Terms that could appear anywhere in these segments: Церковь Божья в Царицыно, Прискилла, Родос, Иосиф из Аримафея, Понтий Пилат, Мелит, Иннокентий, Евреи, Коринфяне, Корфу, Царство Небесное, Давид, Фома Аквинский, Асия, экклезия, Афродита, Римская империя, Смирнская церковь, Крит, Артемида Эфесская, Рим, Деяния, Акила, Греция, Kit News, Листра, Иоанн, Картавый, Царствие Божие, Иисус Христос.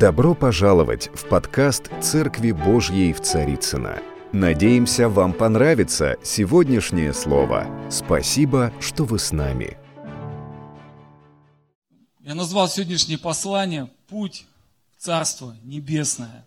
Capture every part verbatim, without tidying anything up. Добро пожаловать в подкаст «Церкви Божьей в Царицыно». Надеемся, вам понравится сегодняшнее слово. Спасибо, что вы с нами. Я назвал сегодняшнее послание «Путь в Царство Небесное».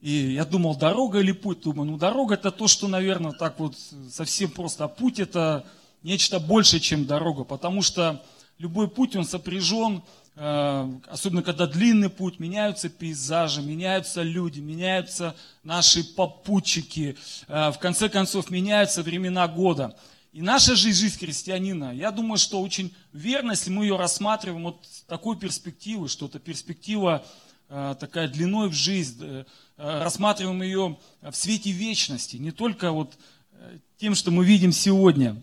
И я думал, дорога или путь? Думаю, ну дорога – это то, что, наверное, так вот совсем просто. А путь – это нечто больше, чем дорога, потому что любой путь, он сопряжен, особенно когда длинный путь, меняются пейзажи, меняются люди, меняются наши попутчики, в конце концов меняются времена года. И наша жизнь, жизнь христианина, я думаю, что очень верно, если мы ее рассматриваем вот с такой перспективы, что это перспектива такая длиной в жизнь, рассматриваем ее в свете вечности, не только вот тем, что мы видим сегодня.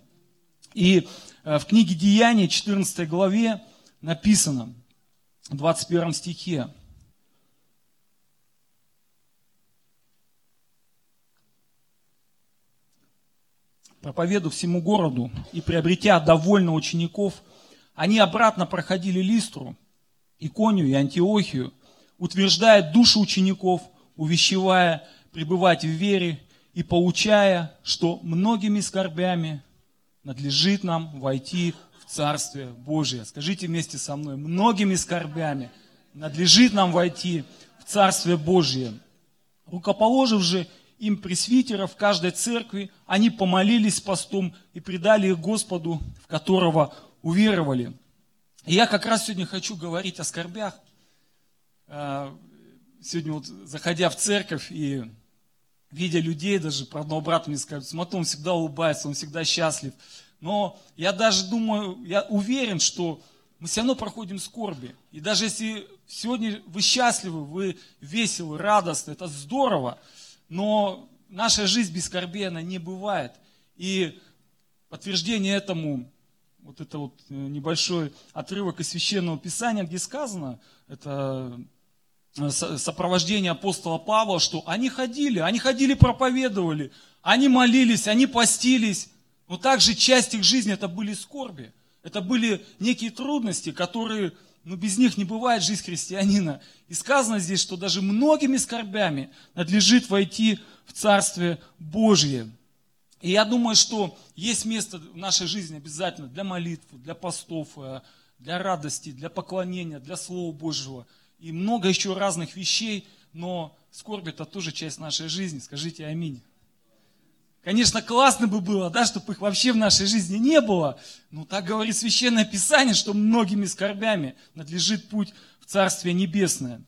И в книге Деяний, четырнадцатой главе, написано в двадцать первом стихе. Проповеду всему городу, и приобретя довольно учеников, они обратно проходили Листру, Иконию и Антиохию, утверждая души учеников, увещевая пребывать в вере и поучая, что многими скорбями надлежит нам войти в Царствие Божие. Скажите вместе со мной, многими скорбями надлежит нам войти в Царствие Божие. Рукоположив же им пресвитеров в каждой церкви, они помолились постом и предали их Господу, в которого уверовали. И я как раз сегодня хочу говорить о скорбях. Сегодня вот, заходя в церковь и видя людей, даже, про одного брата мне скажут, смотри, он всегда улыбается, он всегда счастлив. Но я даже думаю, я уверен, что мы все равно проходим скорби. И даже если сегодня вы счастливы, вы веселы, радостны, это здорово, но наша жизнь без скорби, она не бывает. И подтверждение этому, вот это вот небольшой отрывок из Священного Писания, где сказано, это сопровождение апостола Павла, что они ходили, они ходили, проповедовали, они молились, они постились, но также часть их жизни это были скорби, это были некие трудности, которые, ну, без них не бывает жизнь христианина. И сказано здесь, что даже многими скорбями надлежит войти в Царствие Божье. И я думаю, что есть место в нашей жизни обязательно для молитв, для постов, для радости, для поклонения, для Слова Божьего. И много еще разных вещей, но скорбь – это тоже часть нашей жизни. Скажите аминь. Конечно, классно бы было, да, чтобы их вообще в нашей жизни не было, но так говорит Священное Писание, что многими скорбями надлежит путь в Царствие Небесное.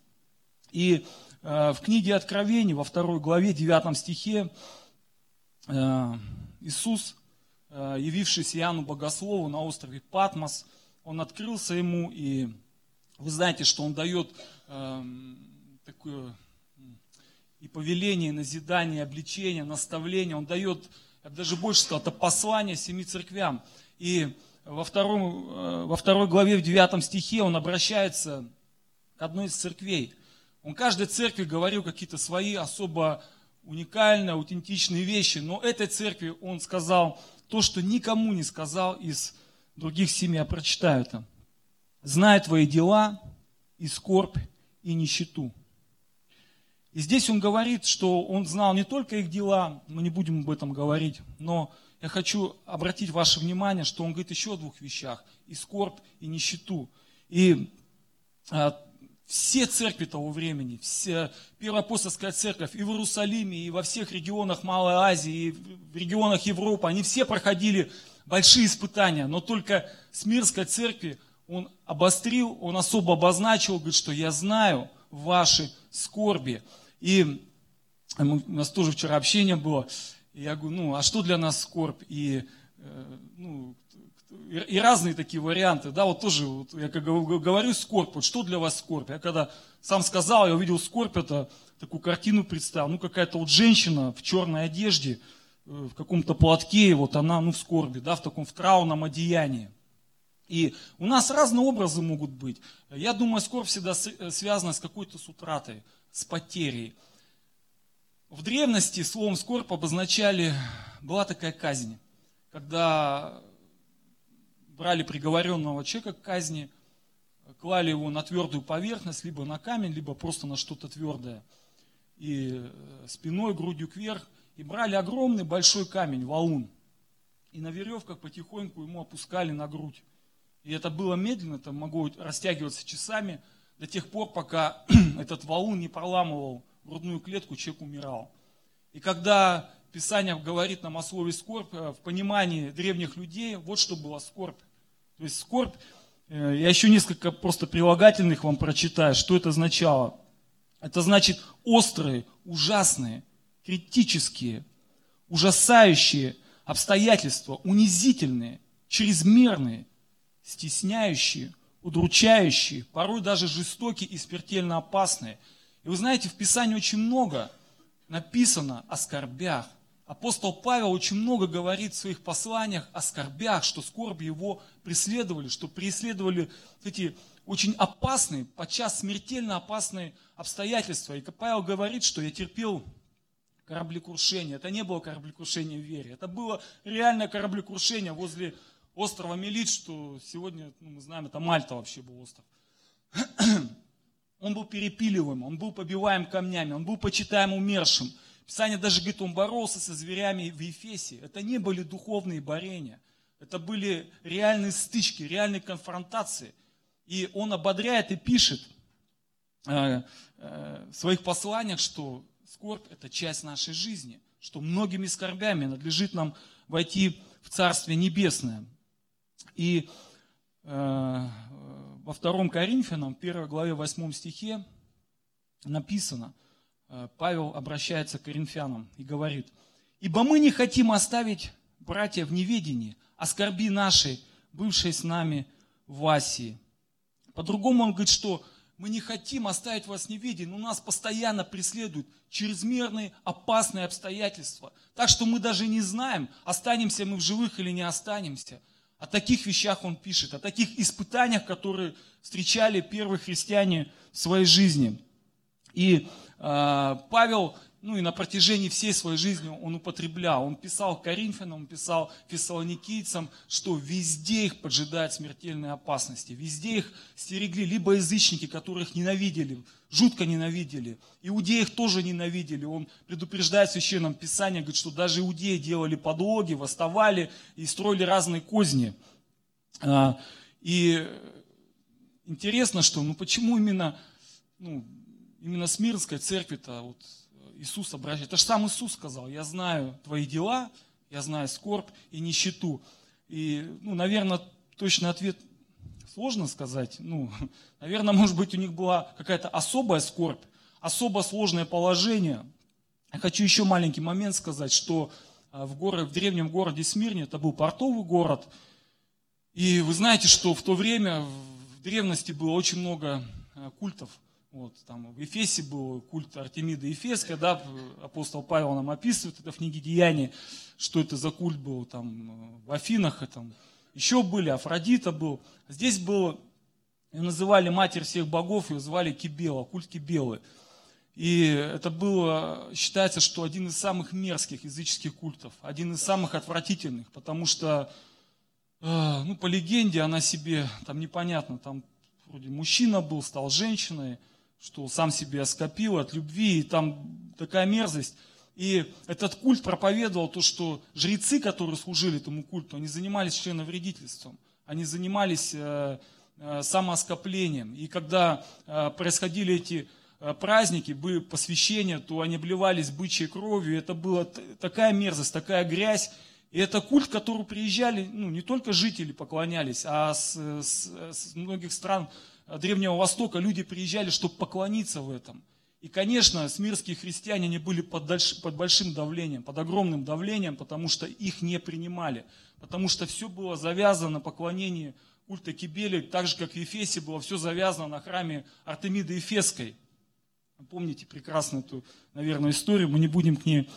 И э, в книге Откровения, во второй главе, девятом стихе, э, Иисус, э, явившись Иоанну Богослову на острове Патмос, Он открылся ему, и вы знаете, что он дает э, такое и повеление, и назидание, и обличение, наставление. Он дает, я бы даже больше сказал, это послание семи церквям. И во, втором, э, во второй главе, в девятом стихе он обращается к одной из церквей. Он каждой церкви говорил какие-то свои особо уникальные, аутентичные вещи. Но этой церкви он сказал то, что никому не сказал из других семи. Я прочитаю это. Знаю твои дела, и скорбь, и нищету. И здесь он говорит, что он знал не только их дела, мы не будем об этом говорить, но я хочу обратить ваше внимание, что он говорит еще о двух вещах, и скорбь, и нищету. И а, все церкви того времени, все, Первая апостольская церковь и в Иерусалиме, и во всех регионах Малой Азии, и в регионах Европы, они все проходили большие испытания, но только Смирнской церкви он обострил, он особо обозначил, говорит, что я знаю ваши скорби. И у нас тоже вчера общение было, и я говорю, ну а что для нас скорбь? И, ну, и разные такие варианты, да, вот тоже, вот, я как говорю скорбь, вот что для вас скорбь? Я когда сам сказал, я увидел скорбь, это такую картину представил, ну какая-то вот женщина в черной одежде, в каком-то платке, и вот она, ну в скорби, да, в таком в траурном одеянии. И у нас разные образы могут быть. Я думаю, скорбь всегда связана с какой-то с утратой, с потерей. В древности словом скорбь обозначали, была такая казнь, когда брали приговоренного человека к казни, клали его на твердую поверхность, либо на камень, либо просто на что-то твердое. И спиной, грудью кверх. И брали огромный большой камень, валун. И на веревках потихоньку ему опускали на грудь. И это было медленно, это могло растягиваться часами, до тех пор, пока этот валун не проламывал грудную клетку, человек умирал. И когда Писание говорит нам о слове скорбь, в понимании древних людей, вот что было скорбь. То есть скорбь, я еще несколько просто прилагательных вам прочитаю, что это означало. Это значит острые, ужасные, критические, ужасающие обстоятельства, унизительные, чрезмерные, стесняющие, удручающие, порой даже жестокие и смертельно опасные. И вы знаете, в Писании очень много написано о скорбях. Апостол Павел очень много говорит в своих посланиях о скорбях, что скорби его преследовали, что преследовали эти очень опасные, подчас смертельно опасные обстоятельства. И Павел говорит, что я терпел кораблекрушение. Это не было кораблекрушение в вере, это было реальное кораблекрушение возле острова Мелит, что сегодня, ну, мы знаем, это Мальта вообще был остров. Он был перепиливаем, он был побиваем камнями, он был почитаем умершим. Писание даже говорит, он боролся со зверями в Эфесе. Это не были духовные борения. Это были реальные стычки, реальные конфронтации. И он ободряет и пишет э, э, в своих посланиях, что скорбь – это часть нашей жизни, что многими скорбями надлежит нам войти в Царствие Небесное. И э, во втором Коринфянам, первой главе, восьмом стихе написано, Павел обращается к коринфянам и говорит: «Ибо мы не хотим оставить, братья, в неведении о скорби нашей, бывшей с нами в Асии». По-другому он говорит, что мы не хотим оставить вас в неведении, но нас постоянно преследуют чрезмерные опасные обстоятельства. Так что мы даже не знаем, останемся мы в живых или не останемся. О таких вещах он пишет, о таких испытаниях, которые встречали первые христиане в своей жизни. И Павел, ну и на протяжении всей своей жизни он употреблял, он писал Коринфянам, он писал фессалоникийцам, что везде их поджидают смертельные опасности, везде их стерегли либо язычники, которых ненавидели, жутко ненавидели, иудеи их тоже ненавидели, он предупреждает в Священном Писании, говорит, что даже иудеи делали подлоги, восставали и строили разные козни. И интересно, что, ну почему именно, ну, именно Смирнской церкви-то вот Иисус обращается. Это же сам Иисус сказал: я знаю твои дела, я знаю скорбь и нищету. И, ну, наверное, точный ответ сложно сказать. Ну, наверное, может быть, у них была какая-то особая скорбь, особо сложное положение. Я хочу еще маленький момент сказать, что в, горе, в древнем городе Смирне, это был портовый город, и вы знаете, что в то время, в древности было очень много культов. Вот, там в Эфесе был культ Артемиды Эфесской, да, апостол Павел нам описывает это в книге Деяний, что это за культ был там, в Афинах, и, там, еще были, Афродита был. Здесь был, ее называли матерь всех богов, ее звали Кибела, культ Кибелы. И это было, считается, что один из самых мерзких языческих культов, один из самых отвратительных, потому что, э, ну, по легенде, она себе, там непонятно, там вроде мужчина был, стал женщиной, что сам себе оскопил от любви, и там такая мерзость. И этот культ проповедовал то, что жрецы, которые служили этому культу, они занимались членовредительством, они занимались э, э, самооскоплением. И когда э, происходили эти э, праздники, были посвящения, то они обливались бычьей кровью, это была т- такая мерзость, такая грязь. И это культ, к которому приезжали, ну, не только жители поклонялись, а с, с, с многих стран Древнего Востока люди приезжали, чтобы поклониться в этом. И, конечно, смирские христиане, они были под, дальше, под большим давлением, под огромным давлением, потому что их не принимали. Потому что все было завязано на поклонении культа Кибели, так же, как в Эфесе было все завязано на храме Артемиды Эфесской. Помните прекрасно эту, наверное, историю, мы не будем к ней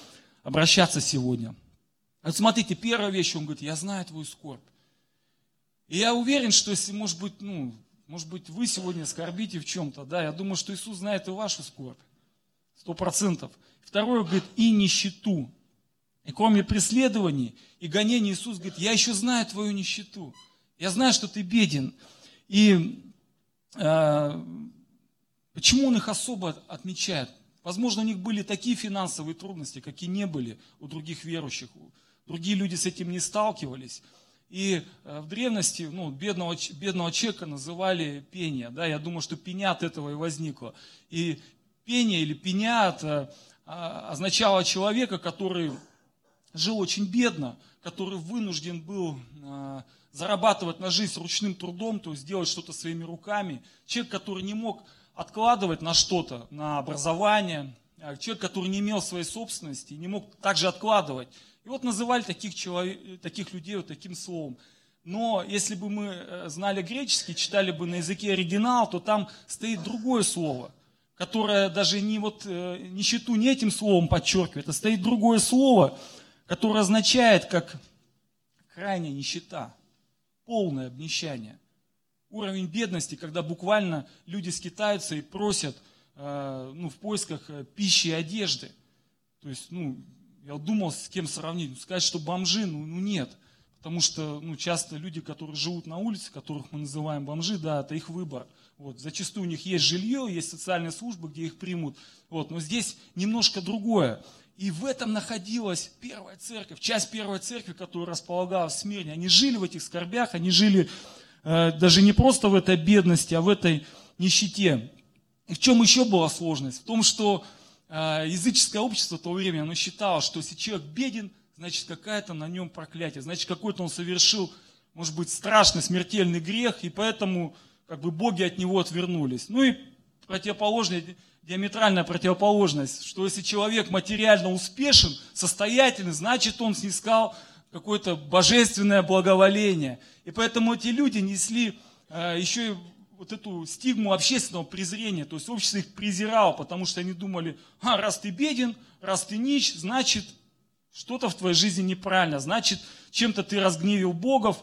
обращаться сегодня. Вот смотрите, первая вещь, он говорит: я знаю твою скорбь. И я уверен, что если, может быть, ну... Может быть, вы сегодня скорбите в чем-то, да? Я думаю, что Иисус знает и вашу скорбь, сто процентов. Второе, говорит, и нищету. И кроме преследований и гонений, Иисус говорит: я еще знаю твою нищету. Я знаю, что ты беден. И Почему он их особо отмечает? Возможно, у них были такие финансовые трудности, какие не были у других верующих. Другие люди с этим не сталкивались. И в древности ну, бедного, бедного человека называли пения. Да? Я думаю, что пеня от этого и возникло. И пение или пеня означало человека, который жил очень бедно, который вынужден был зарабатывать на жизнь ручным трудом, то есть делать что-то своими руками. Человек, который не мог откладывать на что-то, на образование. Человек, который не имел своей собственности, не мог также откладывать. И вот называли таких, человек, таких людей вот таким словом. Но если бы мы знали греческий, читали бы на языке оригинал, то там стоит другое слово, которое даже не вот нищету не этим словом подчеркивает, а стоит другое слово, которое означает как крайняя нищета, полное обнищание. Уровень бедности, когда буквально люди скитаются и просят ну, в поисках пищи и одежды. То есть, ну, я думал, с кем сравнить. Сказать, что бомжи, ну, ну нет. Потому что ну, часто люди, которые живут на улице, которых мы называем бомжи, да, это их выбор. Вот. Зачастую у них есть жилье, есть социальные службы, где их примут. Вот. Но здесь немножко другое. И в этом находилась первая церковь, часть первой церкви, которая располагалась в Смирне. Они жили в этих скорбях, они жили э, даже не просто в этой бедности, а в этой нищете. И в чем еще была сложность? В том, что э, языческое общество того времени, оно считало, что если человек беден, значит какая-то на нем проклятие, значит какой-то он совершил, может быть, страшный смертельный грех, и поэтому как бы боги от него отвернулись. Ну и противоположное... Диаметральная противоположность, что если человек материально успешен, состоятельный, значит он снискал какое-то божественное благоволение. И поэтому эти люди несли еще и вот эту стигму общественного презрения, то есть общество их презирало, потому что они думали, а, раз ты беден, раз ты нищ, значит что-то в твоей жизни неправильно, значит чем-то ты разгневил богов.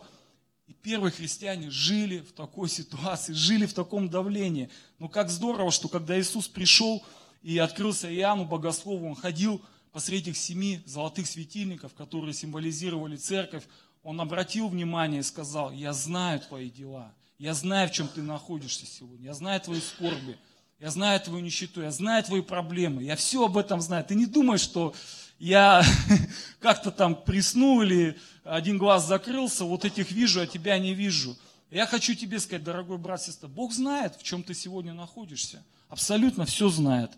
И первые христиане жили в такой ситуации, жили в таком давлении. Но как здорово, что когда Иисус пришел и открылся Иоанну Богослову, он ходил посреди этих семи золотых светильников, которые символизировали церковь, он обратил внимание и сказал, я знаю твои дела, я знаю, в чем ты находишься сегодня, я знаю твои скорби, я знаю твою нищету, я знаю твои проблемы, я все об этом знаю. Ты не думай, что я как-то там приснул или один глаз закрылся, вот этих вижу, а тебя не вижу. Я хочу тебе сказать, дорогой брат, сестра, Бог знает, в чем ты сегодня находишься. Абсолютно все знает.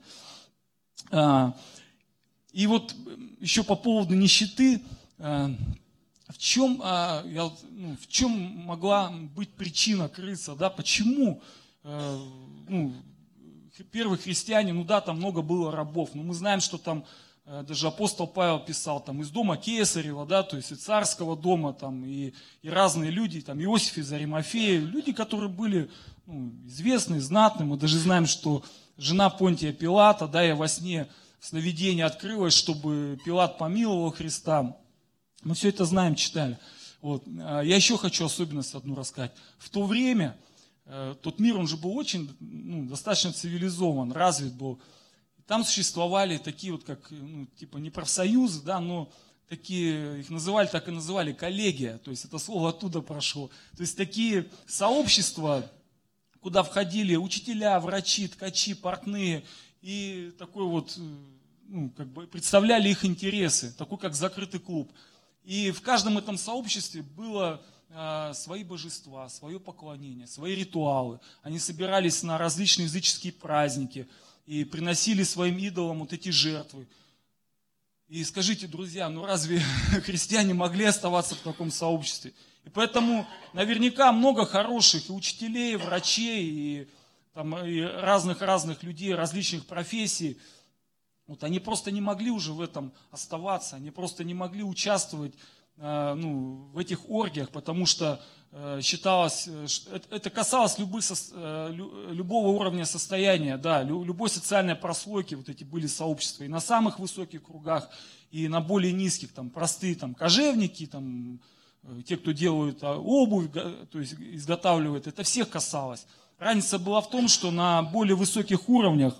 И вот еще по поводу нищеты. В чем, в чем могла быть причина крыться? Да? Почему? Ну, первые христиане, ну да, там много было рабов, но мы знаем, что там даже апостол Павел писал, там из дома Кесарева, да, то есть и царского дома, там, и, и разные люди, там Иосиф из Аримафея, люди, которые были ну, известны, знатны. Мы даже знаем, что жена Понтия Пилата, да, я во сне в сновидении открылась, чтобы Пилат помиловал Христа. Мы все это знаем, читали. Вот. Я еще хочу особенность одну рассказать. В то время тот мир, он же был очень, ну, достаточно цивилизован, развит был. Там существовали такие вот как, ну, типа не профсоюзы, да, но такие, их называли, так и называли, коллегия, то есть это слово оттуда прошло. То есть такие сообщества, куда входили учителя, врачи, ткачи, портные, и такой вот, ну, как бы представляли их интересы, такой как закрытый клуб. И в каждом этом сообществе было свои божества, свое поклонение, свои ритуалы. Они собирались на различные языческие праздники и приносили своим идолам вот эти жертвы. И скажите, друзья, ну разве христиане могли оставаться в таком сообществе? И поэтому наверняка много хороших и учителей, и врачей, и, там, и разных-разных людей, различных профессий. Вот они просто не могли уже в этом оставаться, они просто не могли участвовать ну, в этих оргиях, потому что считалось, это касалось любых, любого уровня состояния, да, любой социальной прослойки, вот эти были сообщества, и на самых высоких кругах, и на более низких, там, простые там, кожевники, там, те, кто делают обувь, то есть изготавливают, это всех касалось. Разница была в том, что на более высоких уровнях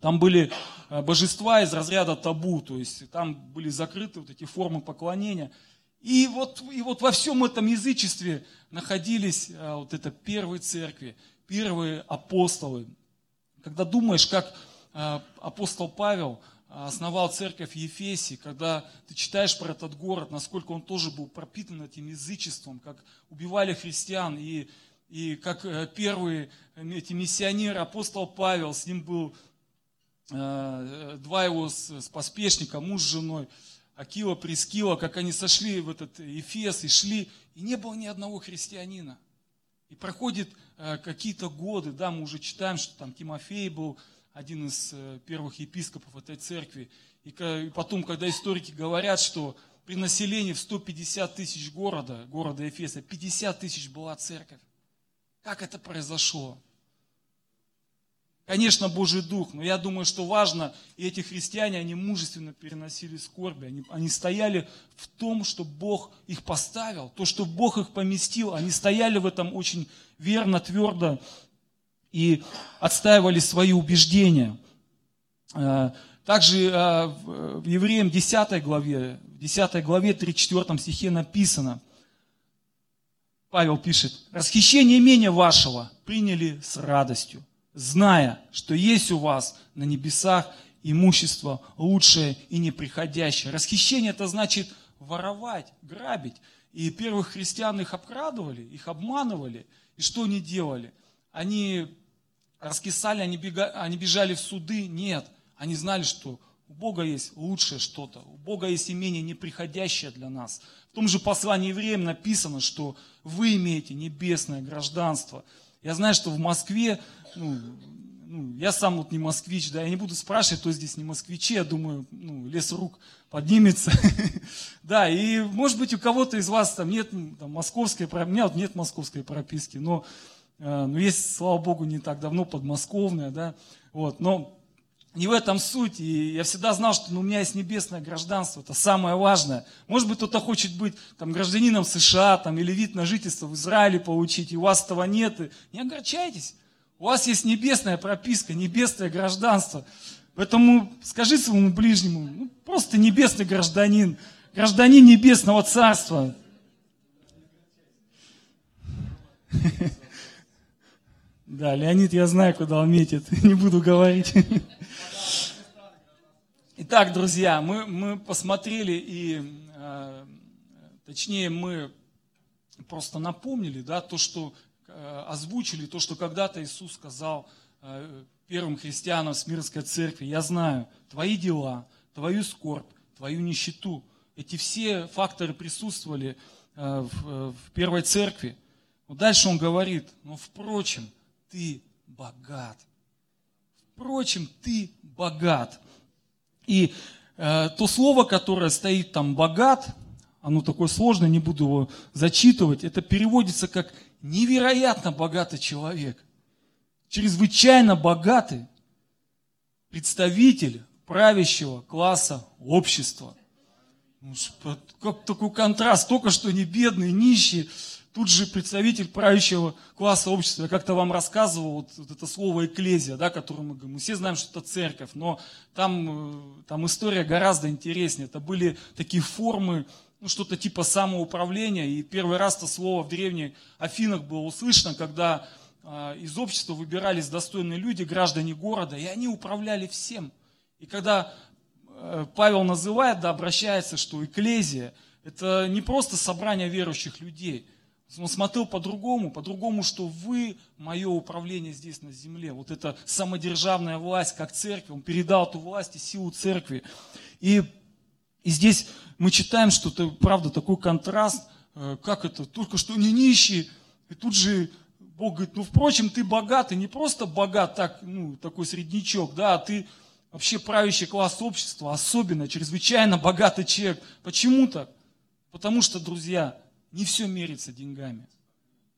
там были божества из разряда табу, то есть там были закрыты вот эти формы поклонения. И вот, и вот во всем этом язычестве находились вот это первые церкви, первые апостолы. Когда думаешь, как апостол Павел основал церковь в Ефесе, когда ты читаешь про этот город, насколько он тоже был пропитан этим язычеством, как убивали христиан, и, и как первые эти миссионеры, апостол Павел, с ним был два его поспешника, муж с женой, Акила, Прискилла, как они сошли в этот Эфес и шли, и не было ни одного христианина. И проходят какие-то годы, да, мы уже читаем, что там Тимофей был один из первых епископов этой церкви. И потом, когда историки говорят, что при населении в сто пятьдесят тысяч города, города Эфеса, пятьдесят тысяч была церковь. Как это произошло? Конечно, Божий Дух, но я думаю, что важно, и эти христиане, они мужественно переносили скорби, они, они стояли в том, что Бог их поставил, то, что Бог их поместил, они стояли в этом очень верно, твердо и отстаивали свои убеждения. Также в Евреям десятой главе, десятой главе, тридцать четвёртом стихе написано, Павел пишет, «Расхищение имения вашего приняли с радостью, зная, что есть у вас на небесах имущество лучшее и неприходящее». Расхищение – это значит воровать, грабить. И первых христиан их обкрадывали, их обманывали. И что они делали? Они раскисали, они, бега, они бежали в суды? Нет. Они знали, что у Бога есть лучшее что-то, у Бога есть имение неприходящее для нас. В том же послании евреям написано, что вы имеете небесное гражданство. Я знаю, что в Москве, ну, ну, я сам вот не москвич, да, я не буду спрашивать, кто здесь не москвичи, я думаю, ну, лес рук поднимется. Да, и может быть у кого-то из вас там нет там, московской, у меня вот нет московской прописки, но, э, но есть, слава Богу, не так давно подмосковная, да, вот, но не в этом суть, и я всегда знал, что ну, у меня есть небесное гражданство, это самое важное. Может быть, кто-то хочет быть там, гражданином США там, или вид на жительство в Израиле получить, и у вас этого нет. И... Не огорчайтесь, у вас есть небесная прописка, небесное гражданство. Поэтому скажи своему ближнему, ну, просто небесный гражданин, гражданин небесного царства. Да, Леонид, я знаю, куда он метит, не буду говорить. Итак, друзья, мы, мы посмотрели и, э, точнее, мы просто напомнили, да, то, что э, озвучили, то, что когда-то Иисус сказал э, первым христианам Смирнской церкви, я знаю твои дела, твою скорбь, твою нищету. Эти все факторы присутствовали э, в, в первой церкви. Но дальше он говорит, но впрочем, ты богат. Впрочем, ты богат. И э, то слово, которое стоит там «богат», оно такое сложное, не буду его зачитывать, это переводится как «невероятно богатый человек», «чрезвычайно богатый представитель правящего класса общества». Ну, как такой контраст, только что не бедный, нищий, тут же представитель правящего класса общества. Я как-то вам рассказывал вот, вот это слово «экклезия», да, которое мы, мы все знаем, что это церковь, но там, там история гораздо интереснее. Это были такие формы, ну, что-то типа самоуправления. И первый раз это слово в древних Афинах было услышано, когда э, из общества выбирались достойные люди, граждане города, и они управляли всем. И когда э, Павел называет, да, обращается, что «экклезия» — это не просто собрание верующих людей, он смотрел по-другому, по-другому, что вы, мое управление здесь на земле, вот эта самодержавная власть, как церковь, он передал эту власть и силу церкви. И, и здесь мы читаем, что это, правда, такой контраст, как это, только что не нищий, и тут же Бог говорит, ну, впрочем, ты богат, и не просто богат, так, ну, такой среднячок, да, а ты вообще правящий класс общества, особенно, чрезвычайно богатый человек. Почему так? Потому что, друзья, не все мерится деньгами.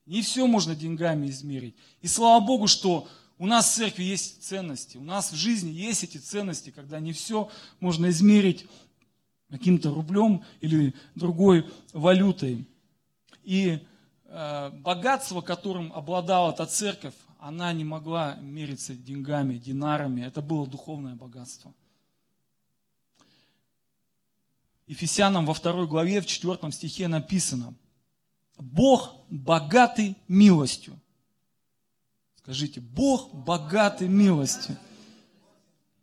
Не все можно деньгами измерить. И слава Богу, что у нас в церкви есть ценности. У нас в жизни есть эти ценности, когда не все можно измерить каким-то рублем или другой валютой. И э, богатство, которым обладала эта церковь, она не могла мериться деньгами, динарами. Это было духовное богатство. Ефесянам во второй главе, в четвёртом стихе написано: Бог богатый милостью. Скажите, Бог богатый милостью.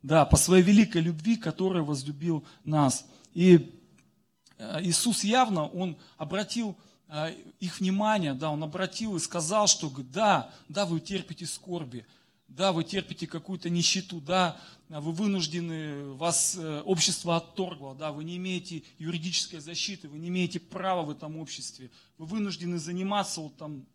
Да, по своей великой любви, которой возлюбил нас. И Иисус явно, Он обратил их внимание, да, Он обратил и сказал, что да, да, вы терпите скорби, да, вы терпите какую-то нищету, да, вы вынуждены, вас общество отторгло, да, вы не имеете юридической защиты, вы не имеете права в этом обществе, вы вынуждены заниматься, вот там,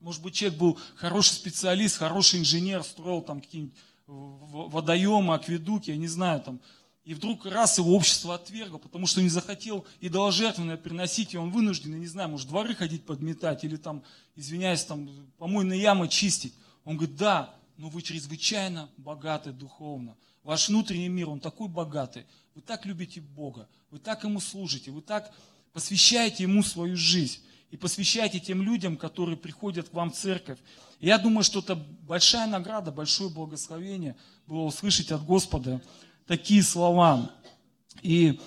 может быть, человек был хороший специалист, хороший инженер, строил там какие-нибудь водоемы, акведуки, я не знаю, там, и вдруг раз его общество отвергло, потому что не захотел идоложертвенное приносить, и он вынужден, я не знаю, может, дворы ходить подметать или там, извиняюсь, там, помойные ямы чистить. Он говорит, да, но вы чрезвычайно богаты духовно. Ваш внутренний мир, он такой богатый. Вы так любите Бога, вы так Ему служите, вы так посвящаете Ему свою жизнь и посвящаете тем людям, которые приходят к вам в церковь. И я думаю, что это большая награда, большое благословение было услышать от Господа такие слова. И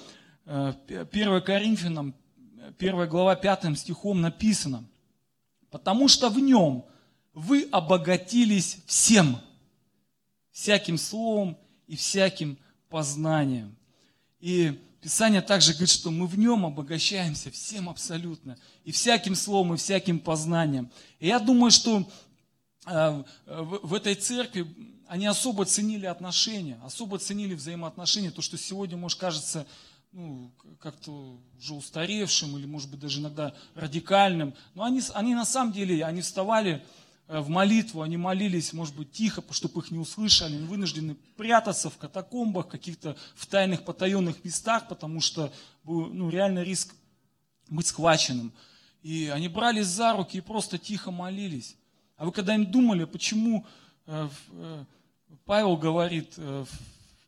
первое Коринфянам, первая глава, пятым стихом написано: «Потому что в нем вы обогатились всем, всяким словом и всяким познанием». И Писание также говорит, что мы в нем обогащаемся всем абсолютно, и всяким словом, и всяким познанием. И я думаю, что в этой церкви они особо ценили отношения, особо ценили взаимоотношения, то, что сегодня, может, кажется, ну, как-то уже устаревшим или, может быть, даже иногда радикальным. Но они, они на самом деле, они вставали в молитву, они молились, может быть, тихо, чтобы их не услышали, они вынуждены прятаться в катакомбах, каких-то в тайных, потаенных местах, потому что был, ну, реально риск быть схваченным. И они брались за руки и просто тихо молились. А вы когда-нибудь думали, почему Павел говорит в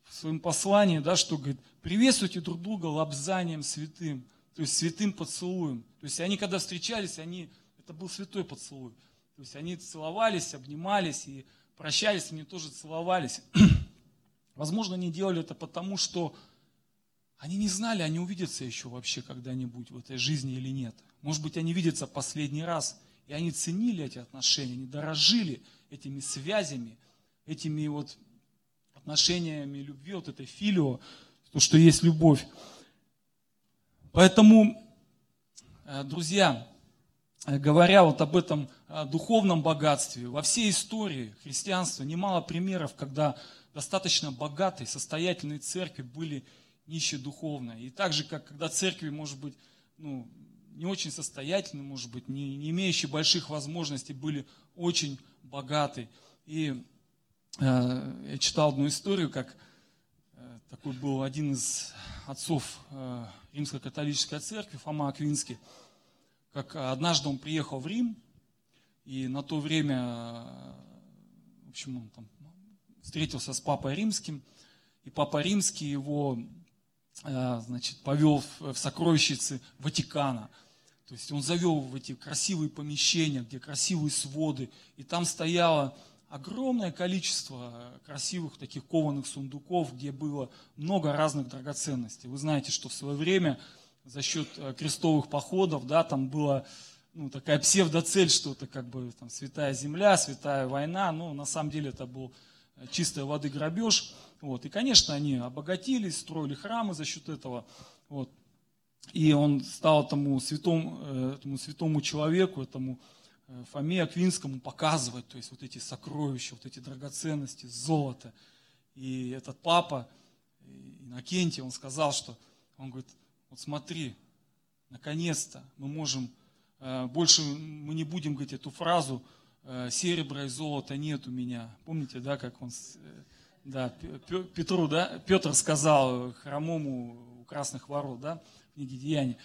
своем послании, да, что говорит, приветствуйте друг друга лобзанием святым, то есть святым поцелуем. То есть они, когда встречались, они, это был святой поцелуй. То есть они целовались, обнимались и прощались, они тоже целовались. Возможно, они делали это потому, что они не знали, они увидятся еще вообще когда-нибудь в этой жизни или нет. Может быть, они видятся последний раз, и они ценили эти отношения, они дорожили этими связями, этими вот отношениями любви, вот этой филио, то, что есть любовь. Поэтому, друзья, говоря вот об этом духовном богатстве, во всей истории христианства немало примеров, когда достаточно богатой, состоятельной церкви были нищие духовно. И так же, как когда церкви, может быть, ну, не очень состоятельны, может быть, не, не имеющие больших возможностей, были очень богаты. И э, я читал одну историю, как э, такой был один из отцов э, Римско-католической церкви, Фома Аквинский, как однажды он приехал в Рим, и на то время, в общем, он там встретился с Папой Римским, и Папа Римский его, значит, повел в сокровищницы Ватикана. То есть он завел в эти красивые помещения, где красивые своды, и там стояло огромное количество красивых таких кованых сундуков, где было много разных драгоценностей. Вы знаете, что в свое время за счет крестовых походов, да, там была, ну, такая псевдоцель, что-то как бы там святая земля, святая война, но на самом деле это был чистой воды грабеж. Вот. И, конечно, они обогатились, строили храмы за счет этого. Вот. И он стал этому святому, этому святому человеку, этому Фоме Аквинскому показывать, то есть вот эти сокровища, вот эти драгоценности, золото. И этот папа, Иннокентий, он сказал, что, он говорит, вот смотри, наконец-то мы можем, больше мы не будем говорить эту фразу «серебра и золота нет у меня». Помните, да, как он, да, Петру, да, Петр сказал хромому у красных ворот, да, в книге «Деяния».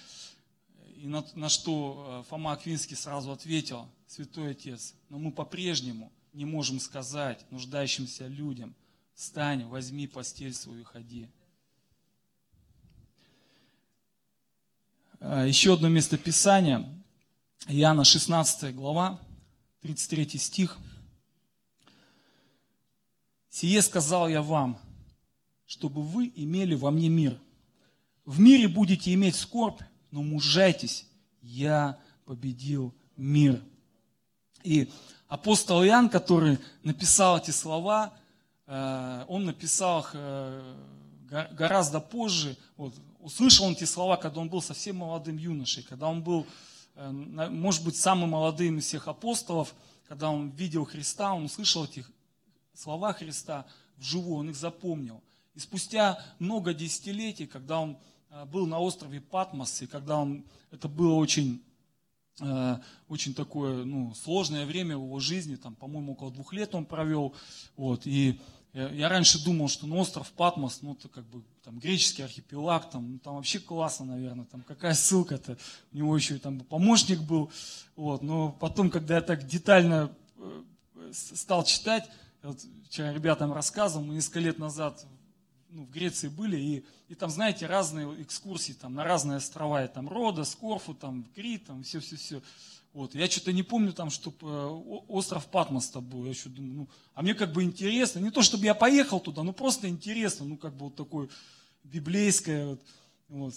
И на, на что Фома Аквинский сразу ответил: «Святой Отец, но мы по-прежнему не можем сказать нуждающимся людям: встань, возьми постель свою и ходи». Еще одно место Писания, Иоанна шестнадцатая глава, тридцать третий стих. «Сие сказал я вам, чтобы вы имели во мне мир. В мире будете иметь скорбь, но мужайтесь, я победил мир». И апостол Иоанн, который написал эти слова, он написал их гораздо позже. Вот, услышал он эти слова, когда он был совсем молодым юношей, когда он был, может быть, самым молодым из всех апостолов, когда он видел Христа, он услышал эти слова Христа вживую, он их запомнил. И спустя много десятилетий, когда он был на острове Патмос, и когда он, это было очень, очень такое ну, сложное время в его жизни, там, по-моему, около двух лет он провел. Вот, и я раньше думал, что ну, остров Патмос, ну, это как бы там, греческий архипелаг, там, ну, там вообще классно, наверное, там какая ссылка-то, у него еще и там помощник был. Вот, но потом, когда я так детально стал читать, вот вчера ребятам рассказывал, мы несколько лет назад ну, в Греции были, и, и там, знаете, разные экскурсии там, на разные острова, и там Родос, Корфу, там, Крит, там все-все-все. Вот. Я что-то не помню, там, чтобы остров Патмос-то был. Я еще думаю, ну, а мне как бы интересно, не то чтобы я поехал туда, но просто интересно, ну как бы вот такой библейское, вот, вот,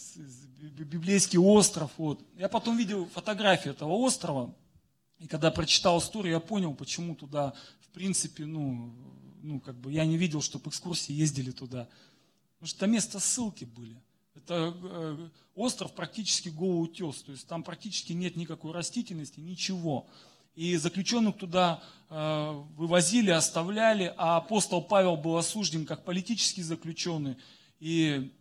библейский остров. Вот. Я потом видел фотографии этого острова, и когда прочитал историю, я понял, почему туда, в принципе, ну, ну, как бы я не видел, чтобы экскурсии ездили туда. Потому что там место ссылки были. Это остров практически голый утес, то есть там практически нет никакой растительности, ничего. И заключенных туда вывозили, оставляли, а апостол Павел был осужден как политический заключенный. И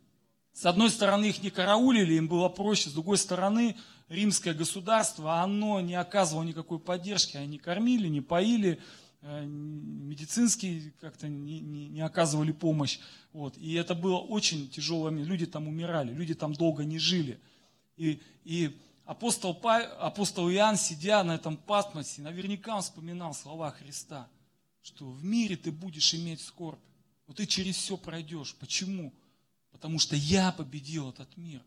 с одной стороны их не караулили, им было проще, с другой стороны римское государство, оно не оказывало никакой поддержки, они кормили, не поили, медицинские как-то не, не, не оказывали помощь. Вот. И это было очень тяжелое. Люди там умирали, люди там долго не жили. И, и апостол, Павел, апостол Иоанн, сидя на этом Патмосе, наверняка он вспоминал слова Христа, что в мире ты будешь иметь скорбь, но ты через все пройдешь. Почему? Потому что я победил этот мир.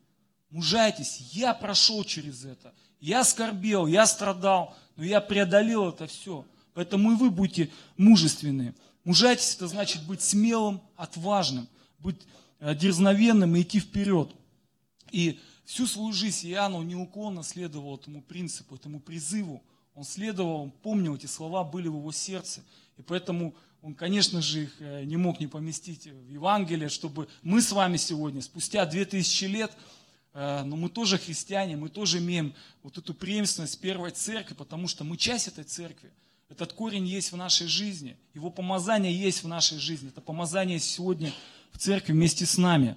Мужайтесь, я прошел через это. Я скорбел, я страдал, но я преодолел это все. Поэтому и вы будете мужественны. Мужайтесь, это значит быть смелым, отважным, быть дерзновенным и идти вперед. И всю свою жизнь Иоанн, он неуклонно следовал этому принципу, этому призыву. Он следовал, он помнил, эти слова были в его сердце. И поэтому он, конечно же, их не мог не поместить в Евангелие, чтобы мы с вами сегодня, спустя две тысячи лет, но мы тоже христиане, мы тоже имеем вот эту преемственность первой церкви, потому что мы часть этой церкви. Этот корень есть в нашей жизни, его помазание есть в нашей жизни. Это помазание сегодня в церкви вместе с нами.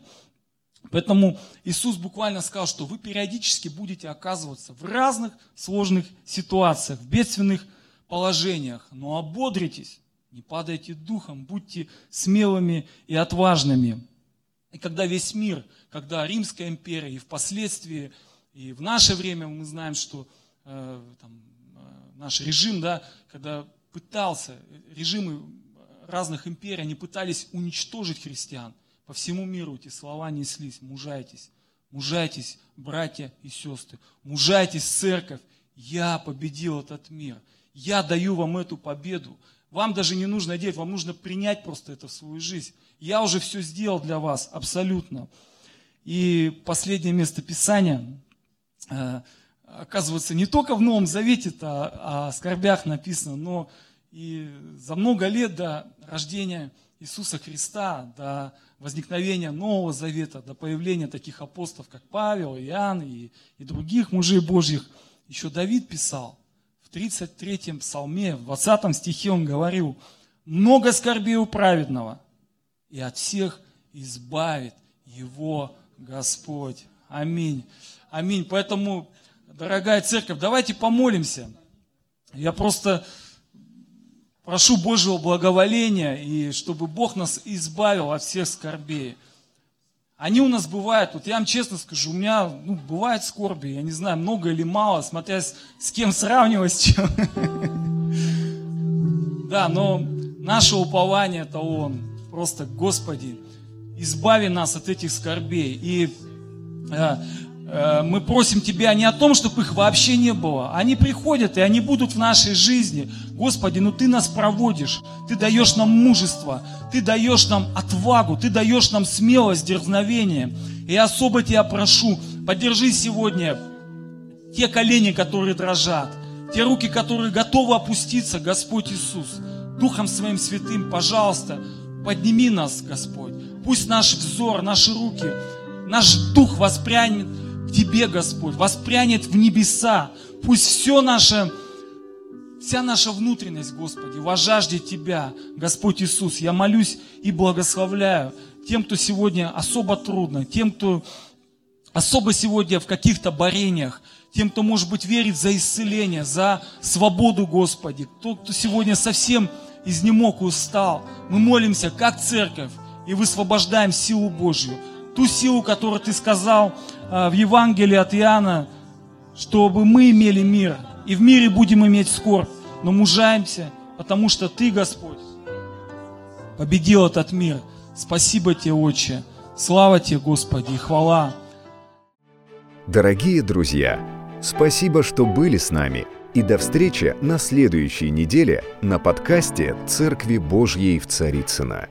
Поэтому Иисус буквально сказал, что вы периодически будете оказываться в разных сложных ситуациях, в бедственных положениях. Но ободритесь, не падайте духом, будьте смелыми и отважными. И когда весь мир, когда Римская империя, и впоследствии, и в наше время мы знаем, что э, там, наш режим, да, когда пытался, режимы разных империй, они пытались уничтожить христиан. По всему миру эти слова неслись. Мужайтесь, мужайтесь, братья и сестры, мужайтесь, церковь, я победил этот мир, я даю вам эту победу. Вам даже не нужно делать, вам нужно принять просто это в свою жизнь. Я уже все сделал для вас, абсолютно. И последнее место Писания. Оказывается, не только в Новом Завете-то о скорбях написано, но и за много лет до рождения Иисуса Христа, до возникновения Нового Завета, до появления таких апостолов, как Павел, Иоанн и, и других мужей Божьих, еще Давид писал в тридцать третьем псалме, в двадцатом стихе он говорил: «Много скорбей у праведного, и от всех избавит его Господь». Аминь. Аминь. Поэтому... Дорогая церковь, давайте помолимся. Я просто прошу Божьего благоволения, и чтобы Бог нас избавил от всех скорбей. Они у нас бывают, вот я вам честно скажу, у меня ну, бывают скорби, я не знаю, много или мало, смотря с, с кем сравнивать, с чем. Да, но наше упование это Он. Просто, Господи, избави нас от этих скорбей. И... мы просим Тебя не о том, чтобы их вообще не было. Они приходят, и они будут в нашей жизни. Господи, ну Ты нас проводишь, Ты даешь нам мужество, Ты даешь нам отвагу, Ты даешь нам смелость, дерзновение. И особо Тебя прошу, поддержи сегодня те колени, которые дрожат, Те руки, которые готовы опуститься, Господь Иисус, Духом Своим Святым, пожалуйста, подними нас, Господь. Пусть наш взор, наши руки, наш дух воспрянет к Тебе, Господь, воспрянет в небеса. Пусть все наше, вся наша внутренность, Господи, возжаждет Тебя, Господь Иисус. Я молюсь и благословляю тем, кто сегодня особо трудно, тем, кто особо сегодня в каких-то борениях, тем, кто, может быть, верит за исцеление, за свободу, Господи, тот, кто сегодня совсем изнемог и устал. Мы молимся, как церковь, и высвобождаем силу Божью. Ту силу, которую Ты сказал в Евангелии от Иоанна, чтобы мы имели мир, и в мире будем иметь скорбь, но мужаемся, потому что Ты, Господь, победил этот мир. Спасибо Тебе, Отче, слава Тебе, Господи, и хвала. Дорогие друзья, спасибо, что были с нами, и до встречи на следующей неделе на подкасте «Церкви Божьей в Царицыно».